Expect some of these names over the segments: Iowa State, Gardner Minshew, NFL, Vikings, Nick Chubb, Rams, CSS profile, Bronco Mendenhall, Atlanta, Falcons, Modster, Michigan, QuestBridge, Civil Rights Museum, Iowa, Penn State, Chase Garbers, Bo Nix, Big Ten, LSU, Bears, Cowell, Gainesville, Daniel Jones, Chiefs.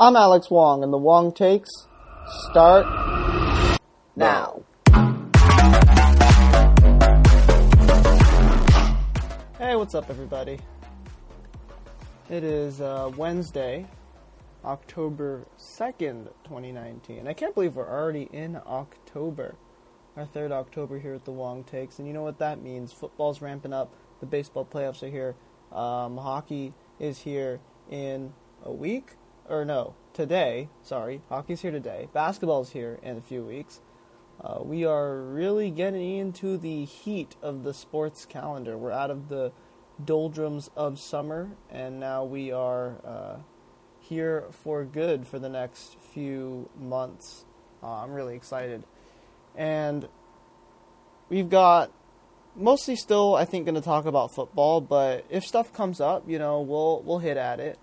I'm Alex Wong, and the Wong Takes start now. Hey, what's up, everybody? It is Wednesday, October 2nd, 2019. I can't believe we're already in October. Our third October here at the Wong Takes, and you know what that means. Football's ramping up. The baseball playoffs are here. Hockey is here in a week. Or no, today, sorry, hockey's here today, basketball's here in a few weeks. We are really getting into the heat of the sports calendar. We're out of the doldrums of summer, and now we are here for good for the next few months. I'm really excited. And we've got mostly still, I think, going to talk about football, but if stuff comes up, you know, we'll hit at it.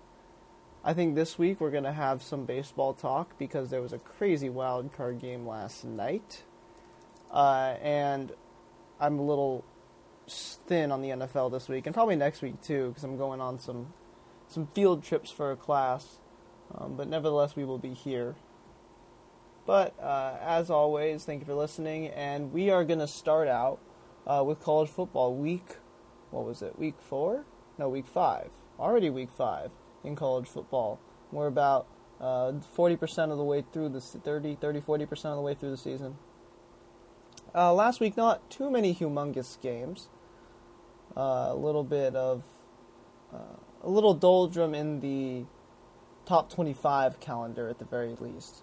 I think this week we're going to have some baseball talk because there was a crazy wild card game last night. And I'm a little thin on the NFL this week and probably next week too because I'm going on some field trips for a class. But nevertheless, we will be here. But as always, thank you for listening. And we are going to start out with college football week 5. Already week 5. In college football. We're about 40% of the way through the 40% of the way through the season. Last week, not too many humongous games. A little doldrum in the top 25 calendar at the very least.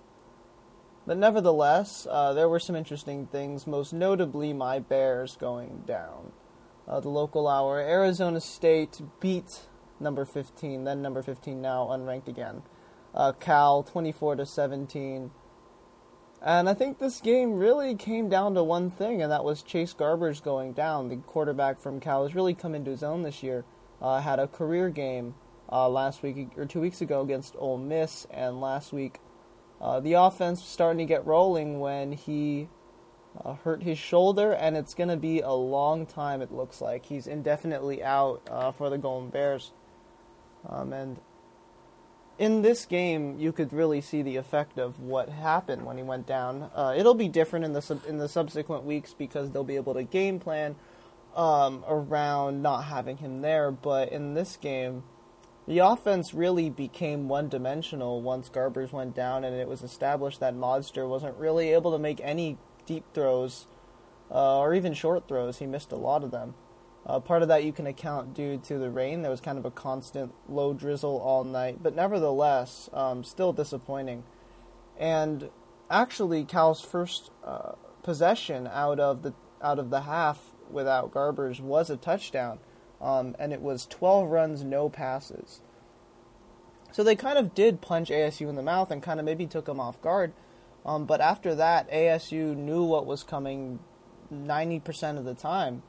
But nevertheless, there were some interesting things, most notably my Bears going down. The local hour, Arizona State beat number 15, then number 15 now, unranked again. Cal, 24-17. And I think this game really came down to one thing, and that was Chase Garbers going down. The quarterback from Cal has really come into his own this year. Had a career game last week, or 2 weeks ago, against Ole Miss, and last week the offense was starting to get rolling when he hurt his shoulder, and it's going to be a long time, it looks like. He's indefinitely out for the Golden Bears. And in this game, you could really see the effect of what happened when he went down. It'll be different in the subsequent weeks because they'll be able to game plan around not having him there. But in this game, the offense really became one-dimensional once Garbers went down, and it was established that Modster wasn't really able to make any deep throws or even short throws. He missed a lot of them. Part of that you can account due to the rain. There was kind of a constant low drizzle all night, but nevertheless, still disappointing. And actually, Cal's first possession out of the half without Garbers was a touchdown, and it was 12 runs, no passes. So they kind of did punch ASU in the mouth and kind of maybe took him off guard. But after that, ASU knew what was coming 90% of the time.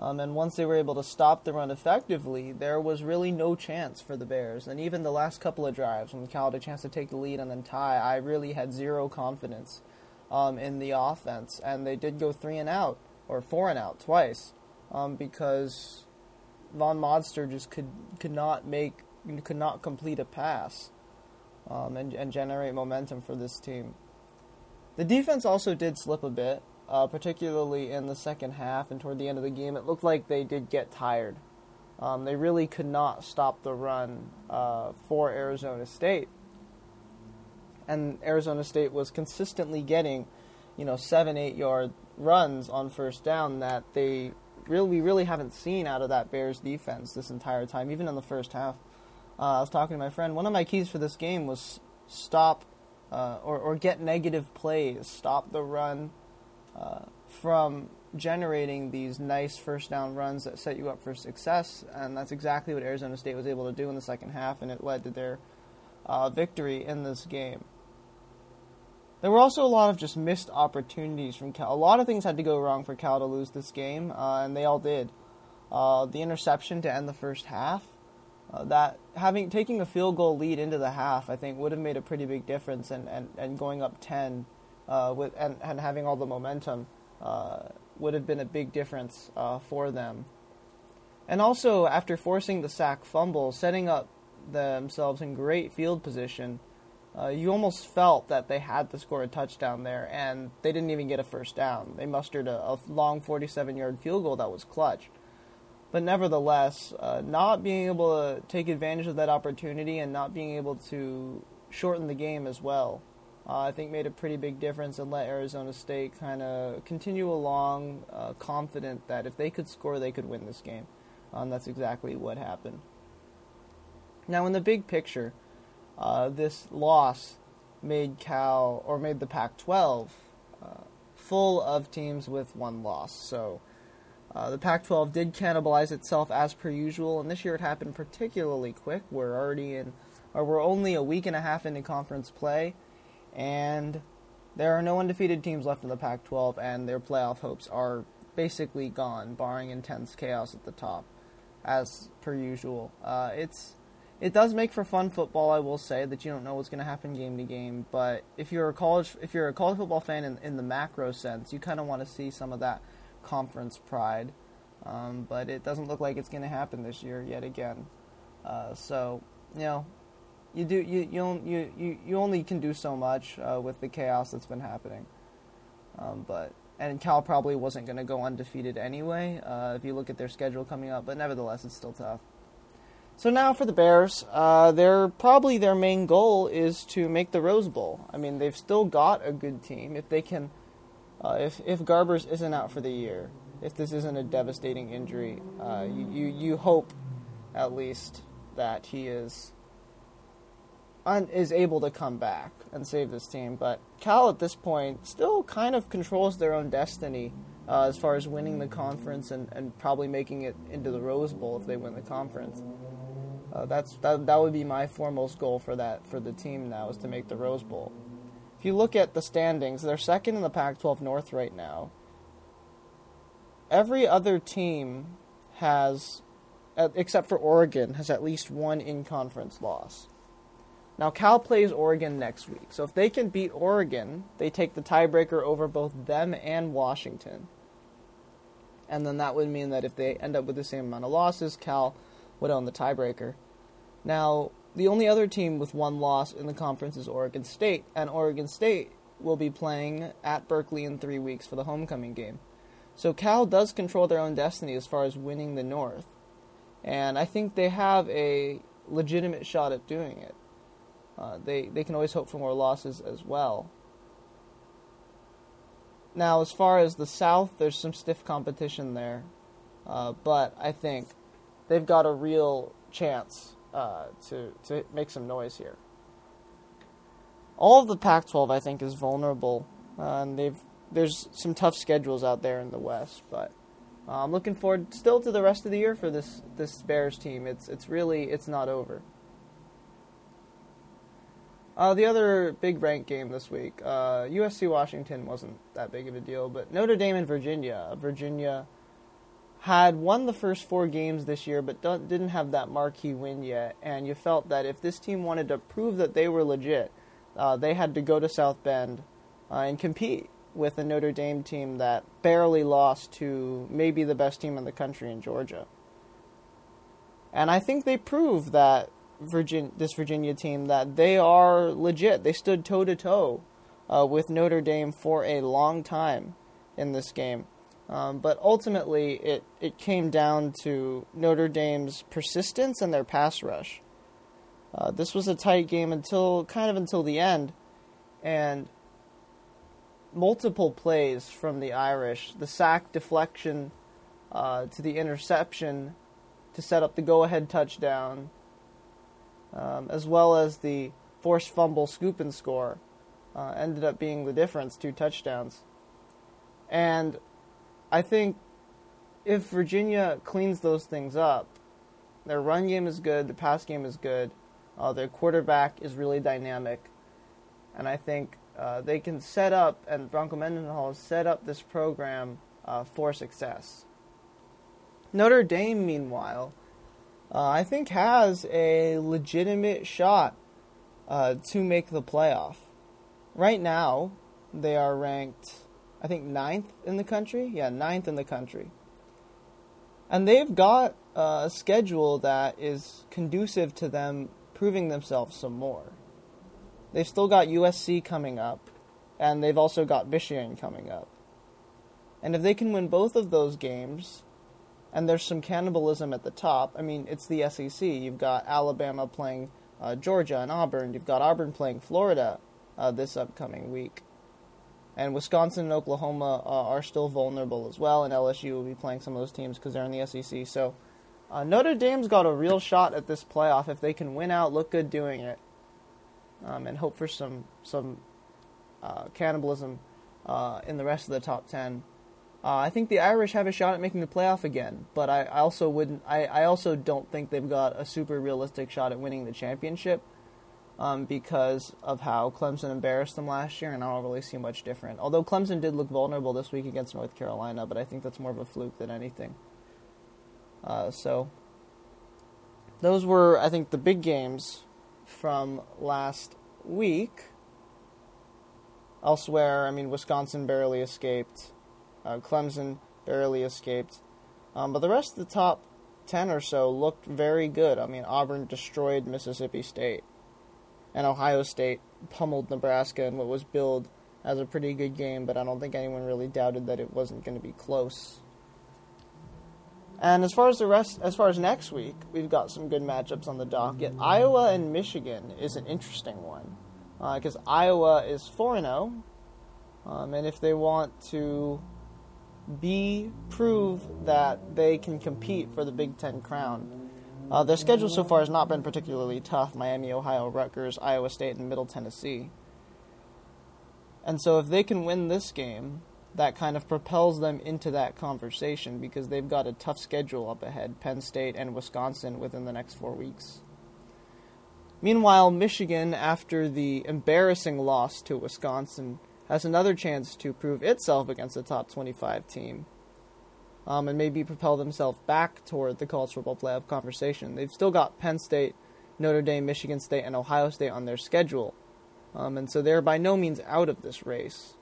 And once they were able to stop the run effectively, there was really no chance for the Bears. And even the last couple of drives, when Cal had a chance to take the lead and then tie, I really had zero confidence in the offense. And they did go 3 and out, or 4 and out twice, because Von Modster just could not complete a pass and generate momentum for this team. The defense also did slip a bit. Particularly in the second half and toward the end of the game, it looked like they did get tired. They really could not stop the run for Arizona State. And Arizona State was consistently getting, 7-8 yard runs on first down that we really haven't seen out of that Bears defense this entire time, even in the first half. I was talking to my friend. One of my keys for this game was stop or get negative plays, stop the run, from generating these nice first down runs that set you up for success, and that's exactly what Arizona State was able to do in the second half, and it led to their victory in this game. There were also a lot of just missed opportunities from Cal. A lot of things had to go wrong for Cal to lose this game, and they all did. The interception to end the first half, that taking a field goal lead into the half, I think, would have made a pretty big difference, and going up 10 with having all the momentum would have been a big difference for them. And also, after forcing the sack fumble, setting up themselves in great field position you almost felt that they had to score a touchdown there, and they didn't even get a first down. They mustered a long 47-yard field goal that was clutch. But nevertheless, not being able to take advantage of that opportunity and not being able to shorten the game as well, I think made a pretty big difference and let Arizona State kind of continue along confident that if they could score, they could win this game. And that's exactly what happened. Now, in the big picture, this loss made Cal, or made the Pac-12, full of teams with one loss. So the Pac-12 did cannibalize itself as per usual, and this year it happened particularly quick. We're only a week and a half into conference play, and there are no undefeated teams left in the Pac-12, and their playoff hopes are basically gone, barring intense chaos at the top, as per usual. It does make for fun football, I will say, that you don't know what's going to happen game to game. But if you're a college football fan in the macro sense, you kind of want to see some of that conference pride. But it doesn't look like it's going to happen this year yet again. So you know, you only can do so much with the chaos that's been happening. And Cal probably wasn't going to go undefeated anyway if you look at their schedule coming up. But nevertheless, it's still tough. So now for the Bears, their main goal is to make the Rose Bowl. I mean, they've still got a good team. If they can, if Garbers isn't out for the year, if this isn't a devastating injury, you hope at least that he is able to come back and save this team. But Cal at this point still kind of controls their own destiny as far as winning the conference and probably making it into the Rose Bowl if they win the conference. That would be my foremost goal for the team now, is to make the Rose Bowl. If you look at the standings, they're second in the Pac-12 North right now. Every other team has, except for Oregon, has at least one in-conference loss. Now Cal plays Oregon next week, so if they can beat Oregon, they take the tiebreaker over both them and Washington. And then that would mean that if they end up with the same amount of losses, Cal would own the tiebreaker. Now, the only other team with one loss in the conference is Oregon State, and Oregon State will be playing at Berkeley in 3 weeks for the homecoming game. So Cal does control their own destiny as far as winning the North, and I think they have a legitimate shot at doing it. They can always hope for more losses as well. Now, as far as the South, there's some stiff competition there, but I think they've got a real chance to make some noise here. All of the Pac-12, I think, is vulnerable, and there's some tough schedules out there in the West. But I'm looking forward still to the rest of the year for this Bears team. It's really not over. The other big ranked game this week, USC Washington wasn't that big of a deal, but Notre Dame and Virginia had won the first four games this year, but didn't have that marquee win yet, and you felt that if this team wanted to prove that they were legit, they had to go to South Bend and compete with a Notre Dame team that barely lost to maybe the best team in the country in Georgia. And I think they proved that this Virginia team, that they are legit. They stood toe-to-toe with Notre Dame for a long time in this game. But ultimately, it came down to Notre Dame's persistence and their pass rush. This was a tight game until the end, and multiple plays from the Irish, the sack deflection to the interception to set up the go-ahead touchdown, as well as the forced fumble scoop and score, ended up being the difference, 2 touchdowns. And I think if Virginia cleans those things up, their run game is good, the pass game is good, their quarterback is really dynamic, and I think they can set up, and Bronco Mendenhall set up this program for success. Notre Dame, meanwhile, I think has a legitimate shot to make the playoff. Right now, they are ranked, I think, 9th in the country? Yeah, 9th in the country. And they've got a schedule that is conducive to them proving themselves some more. They've still got USC coming up, and they've also got Michigan coming up. And if they can win both of those games, and there's some cannibalism at the top, I mean, it's the SEC. You've got Alabama playing Georgia and Auburn. You've got Auburn playing Florida this upcoming week. And Wisconsin and Oklahoma are still vulnerable as well, and LSU will be playing some of those teams because they're in the SEC. So Notre Dame's got a real shot at this playoff if they can win out, look good doing it, and hope for some cannibalism in the rest of the top 10. I think the Irish have a shot at making the playoff again, but I also don't think they've got a super realistic shot at winning the championship. Because of how Clemson embarrassed them last year, and I don't really see much different. Although Clemson did look vulnerable this week against North Carolina, but I think that's more of a fluke than anything. So those were, I think, the big games from last week. Elsewhere, I mean, Wisconsin barely escaped. Clemson barely escaped. But the rest of the top 10 or so looked very good. I mean, Auburn destroyed Mississippi State. And Ohio State pummeled Nebraska in what was billed as a pretty good game, but I don't think anyone really doubted that it wasn't going to be close. And as far as next week, we've got some good matchups on the docket. Iowa and Michigan is an interesting one because Iowa is 4-0, and if they want to prove that they can compete for the Big Ten crown. Their schedule so far has not been particularly tough. Miami, Ohio, Rutgers, Iowa State, and Middle Tennessee. And so if they can win this game, that kind of propels them into that conversation because they've got a tough schedule up ahead, Penn State and Wisconsin within the next 4 weeks. Meanwhile, Michigan, after the embarrassing loss to Wisconsin, has another chance to prove itself against a top 25 team. And maybe propel themselves back toward the college football playoff conversation. They've still got Penn State, Notre Dame, Michigan State, and Ohio State on their schedule. And so they're by no means out of this race.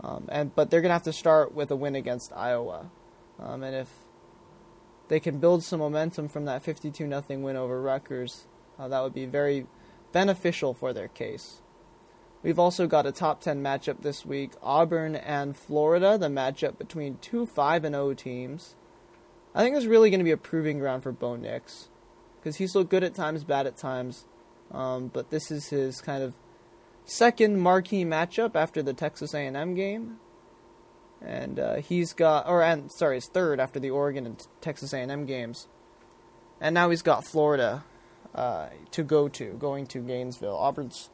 But they're going to have to start with a win against Iowa. And if they can build some momentum from that 52-0 win over Rutgers, that would be very beneficial for their case. We've also got a top 10 matchup this week, Auburn and Florida, the matchup between two 5-0 teams. I think it's really going to be a proving ground for Bo Nix, because he's looked good at times, bad at times, but this is his kind of second marquee matchup after the Texas A&M game, and his third after the Oregon and Texas A&M games, and now he's got Florida to go to, going to Gainesville. Auburn's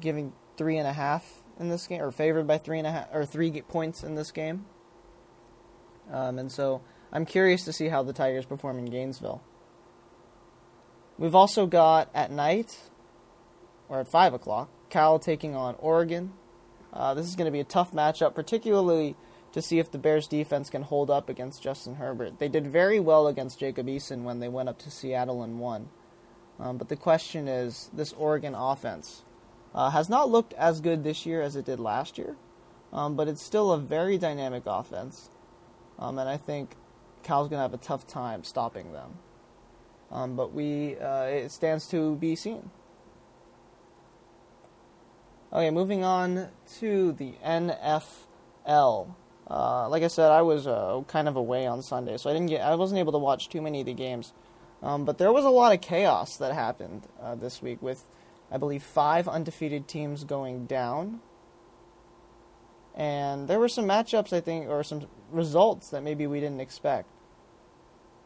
giving 3.5 in this game, or favored by 3.5 or 3 points in this game, and so I'm curious to see how the Tigers perform in Gainesville. We've also got at night, or at 5:00, Cal taking on Oregon. This is going to be a tough matchup, particularly to see if the Bears defense can hold up against Justin Herbert. They did very well against Jacob Eason when they went up to Seattle and won, but the question is this Oregon offense. Has not looked as good this year as it did last year, but it's still a very dynamic offense, and I think Cal's going to have a tough time stopping them. But it stands to be seen. Okay, moving on to the NFL. Like I said, I was kind of away on Sunday, so I wasn't able to watch too many of the games. But there was a lot of chaos that happened this week with, I believe, 5 undefeated teams going down. And there were some matchups, I think, or some results that maybe we didn't expect.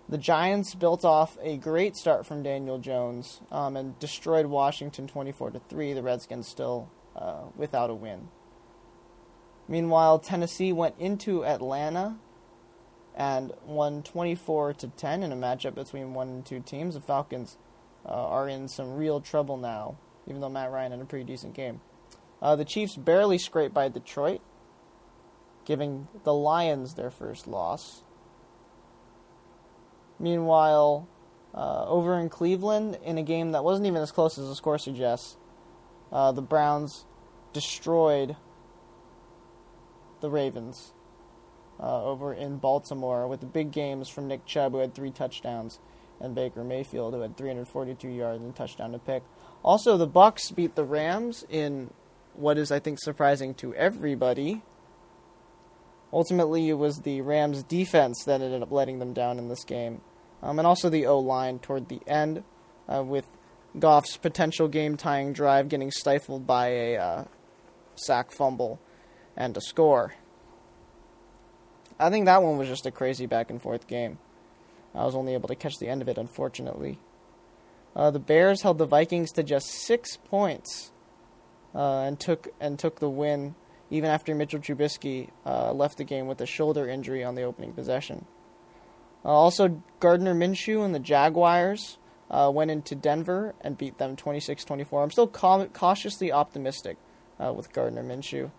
The Giants built off a great start from Daniel Jones and destroyed Washington 24-3. The Redskins still without a win. Meanwhile, Tennessee went into Atlanta and won 24-10 in a matchup between 1 and 2 teams. The Falcons are in some real trouble now, even though Matt Ryan had a pretty decent game. The Chiefs barely scraped by Detroit, giving the Lions their first loss. Meanwhile, over in Cleveland, in a game that wasn't even as close as the score suggests, the Browns destroyed the Ravens over in Baltimore with the big games from Nick Chubb, who had 3 touchdowns, and Baker Mayfield, who had 342 yards and a touchdown to pick. Also, the Bucs beat the Rams in what is, I think, surprising to everybody. Ultimately, it was the Rams' defense that ended up letting them down in this game. And also the O-line toward the end, with Goff's potential game-tying drive getting stifled by a sack fumble and a score. I think that one was just a crazy back-and-forth game. I was only able to catch the end of it, unfortunately. The Bears held the Vikings to just 6 points and took the win, even after Mitchell Trubisky left the game with a shoulder injury on the opening possession. Also, Gardner Minshew and the Jaguars went into Denver and beat them 26-24. I'm still cautiously optimistic with Gardner Minshew.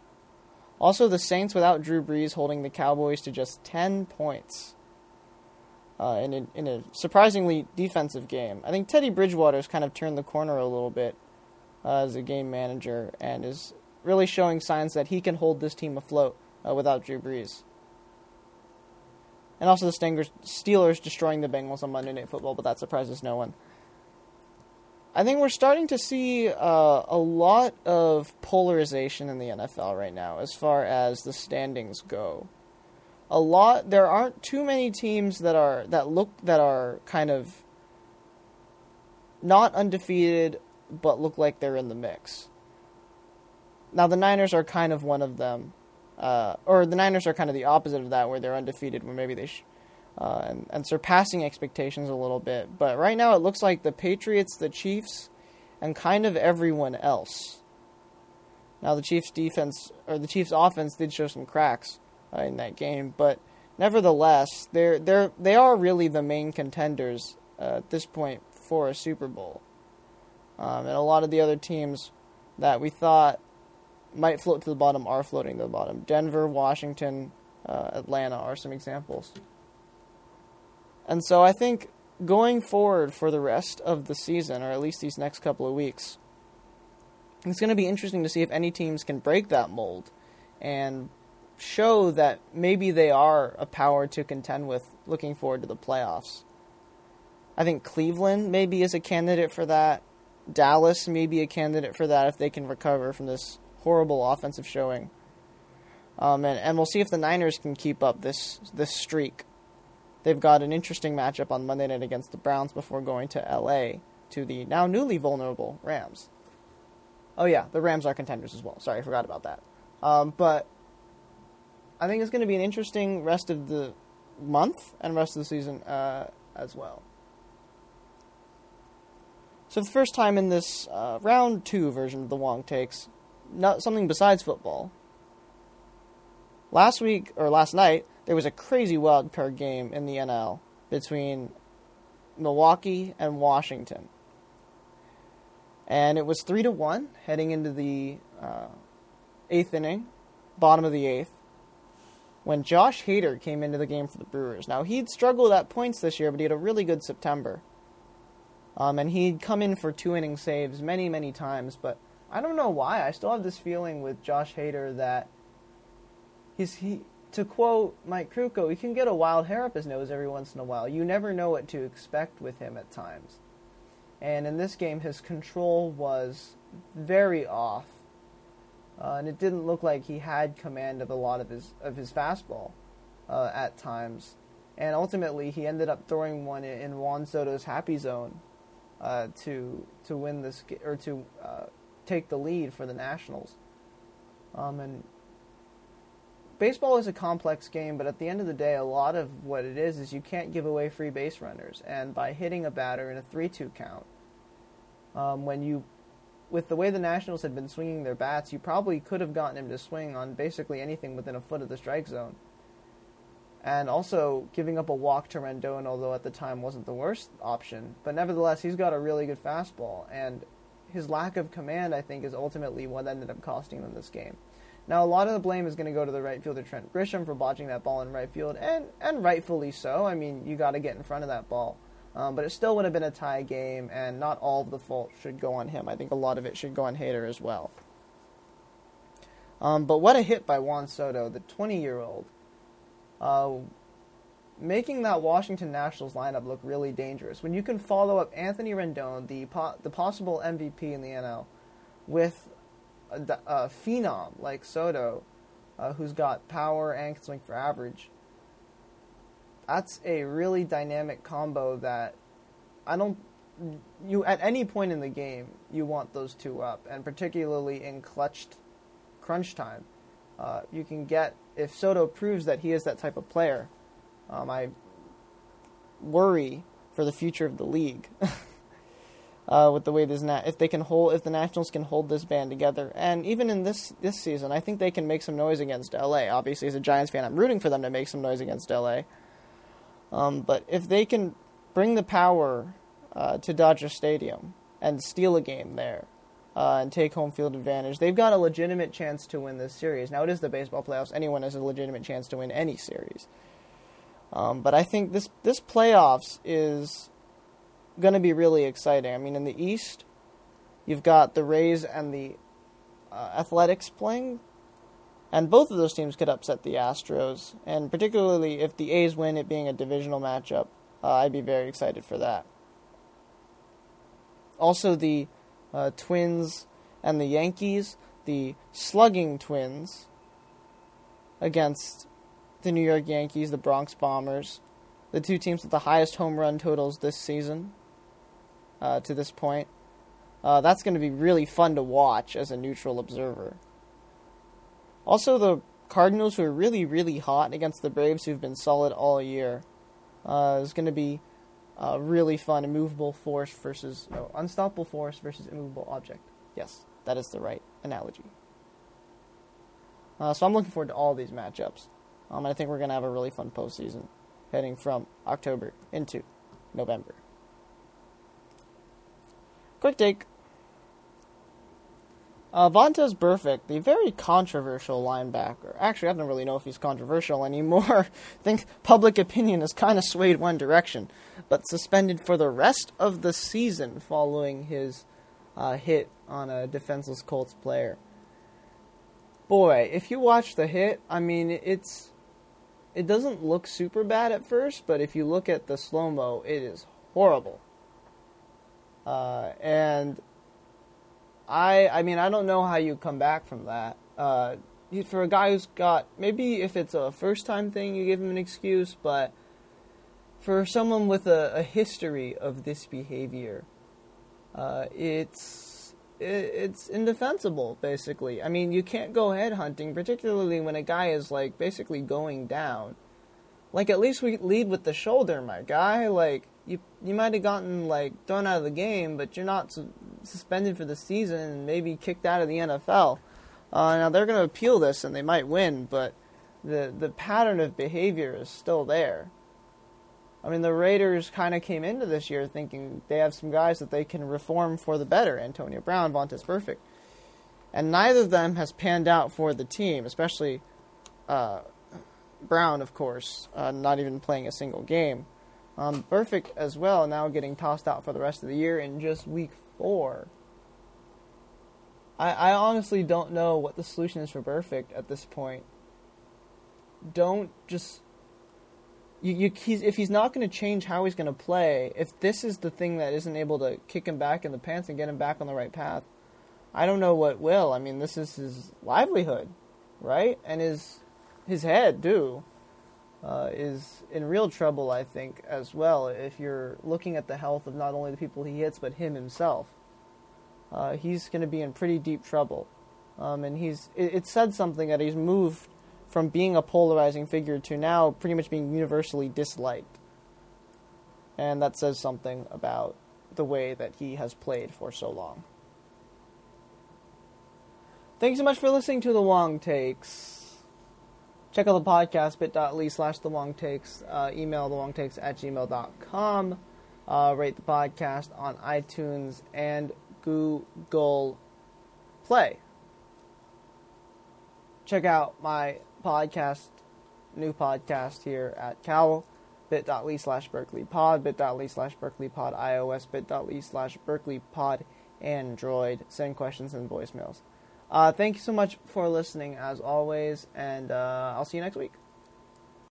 Also, the Saints without Drew Brees holding the Cowboys to just 10 points in a surprisingly defensive game. I think Teddy Bridgewater's kind of turned the corner a little bit as a game manager and is really showing signs that he can hold this team afloat without Drew Brees. And also the Steelers destroying the Bengals on Monday Night Football, but that surprises no one. I think we're starting to see a lot of polarization in the NFL right now as far as the standings go. There aren't too many teams that are kind of not undefeated but look like they're in the mix. Now the Niners are kind of one of them. Or the Niners are kind of the opposite of that, where they're undefeated, where maybe they and surpassing expectations a little bit. But right now it looks like the Patriots, the Chiefs, and kind of everyone else. Now the Chiefs defense, or the Chiefs offense, did show some cracks in that game, but nevertheless, they are really the main contenders at this point for a Super Bowl. And a lot of the other teams that we thought might float to the bottom are floating to the bottom. Denver, Washington, Atlanta are some examples. And so I think going forward for the rest of the season, or at least these next couple of weeks, it's going to be interesting to see if any teams can break that mold and show that maybe they are a power to contend with looking forward to the playoffs. I think Cleveland maybe is a candidate for that. Dallas may be a candidate for that if they can recover from this horrible offensive showing. And we'll see if the Niners can keep up this streak. They've got an interesting matchup on Monday night against the Browns before going to LA to the now newly vulnerable Rams. Oh yeah, the Rams are contenders as well. Sorry, I forgot about that. But I think it's going to be an interesting rest of the month and rest of the season as well. So for the first time in this round two version of the Wong Takes, not something besides football. Last night, there was a crazy wild card game in the NL between Milwaukee and Washington, and it was 3-1 heading into the eighth inning, bottom of the eighth, when Josh Hader came into the game for the Brewers. Now he'd struggled at points this year, but he had a really good September, and he'd come in for two inning saves many, many times, but I don't know why. I still have this feeling with Josh Hader that he, to quote Mike Kruko, he can get a wild hair up his nose every once in a while. You never know what to expect with him at times. And in this game, his control was very off, and it didn't look like he had command of a lot of his fastball at times. And ultimately, he ended up throwing one in Juan Soto's happy zone to win this or to. Take the lead for the Nationals. And baseball is a complex game, but at the end of the day, a lot of what it is you can't give away free base runners. And by hitting a batter in a 3-2 count, with the way the Nationals had been swinging their bats, you probably could have gotten him to swing on basically anything within a foot of the strike zone. And also giving up a walk to Rendon, although at the time wasn't the worst option, but nevertheless, he's got a really good fastball, and his lack of command, I think, is ultimately what ended up costing them this game. Now, a lot of the blame is going to go to the right fielder Trent Grisham for botching that ball in right field, and rightfully so. I mean, you got to get in front of that ball. But it still would have been a tie game, and not all of the fault should go on him. I think a lot of it should go on Hader as well. But what a hit by Juan Soto, the 20-year-old. making that Washington Nationals lineup look really dangerous. When you can follow up Anthony Rendon, the possible MVP in the NL, with a phenom like Soto, who's got power and can swing for average, that's a really dynamic combo that at any point in the game, you want those two up, and particularly in crunch time. You can get, if Soto proves that he is that type of player, I worry for the future of the league with the way this if the Nationals can hold this band together. And even in this season, I think they can make some noise against LA. Obviously, as a Giants fan, I'm rooting for them to make some noise against LA. But if they can bring the power to Dodger Stadium and steal a game there and take home field advantage, they've got a legitimate chance to win this series. Now, it is the baseball playoffs. Anyone has a legitimate chance to win any series. But I think this playoffs is going to be really exciting. I mean, in the East, you've got the Rays and the Athletics playing, and both of those teams could upset the Astros. And particularly if the A's win, it being a divisional matchup, I'd be very excited for that. Also, the Twins and the Yankees, the slugging Twins against the New York Yankees, the Bronx Bombers, the two teams with the highest home run totals this season to this point. That's going to be really fun to watch as a neutral observer. Also, the Cardinals, who are really, really hot against the Braves, who've been solid all year, is going to be really fun. Unstoppable force versus immovable object. Yes, that is the right analogy. So I'm looking forward to all these matchups. And I think we're going to have a really fun postseason heading from October into November. Quick take. Vontaze Burfict, the very controversial linebacker. Actually, I don't really know if he's controversial anymore. I think public opinion has kind of swayed one direction. But suspended for the rest of the season following his hit on a defenseless Colts player. Boy, if you watch the hit, I mean, it doesn't look super bad at first, but if you look at the slow-mo, it is horrible. And I mean, I don't know how you come back from that. For a guy who's got, maybe if it's a first-time thing, you give him an excuse, but for someone with a history of this behavior, it's indefensible, basically. I mean, you can't go headhunting, particularly when a guy is, like, basically going down. Like, at least we lead with the shoulder, my guy. Like, you might have gotten, like, thrown out of the game, but you're not suspended for the season and maybe kicked out of the NFL. Now, they're going to appeal this, and they might win, but the pattern of behavior is still there. I mean, the Raiders kind of came into this year thinking they have some guys that they can reform for the better. Antonio Brown, Vontaze Burfict. And neither of them has panned out for the team, especially Brown, of course, not even playing a single game. Burfict as well, now getting tossed out for the rest of the year in just week 4. I honestly don't know what the solution is for Burfict at this point. Don't just... if he's not going to change how he's going to play, if this is the thing that isn't able to kick him back in the pants and get him back on the right path, I don't know what will. I mean, this is his livelihood, right? And his head, too, is in real trouble, I think, as well, if you're looking at the health of not only the people he hits, but him himself. He's going to be in pretty deep trouble. And it said something that he's moved from being a polarizing figure to now pretty much being universally disliked. And that says something about the way that he has played for so long. Thanks so much for listening to The Wong Takes. Check out the podcast, bit.ly/TheWongTakes. Email thewongtakes@gmail.com. Rate the podcast on iTunes and Google Play. Check out my new podcast here at Cowell, bit.ly/BerkeleyPod, bit.ly/BerkeleyPod iOS, bit.ly/BerkeleyPod Android. Send questions and voicemails. Thank you so much for listening, as always, and I'll see you next week.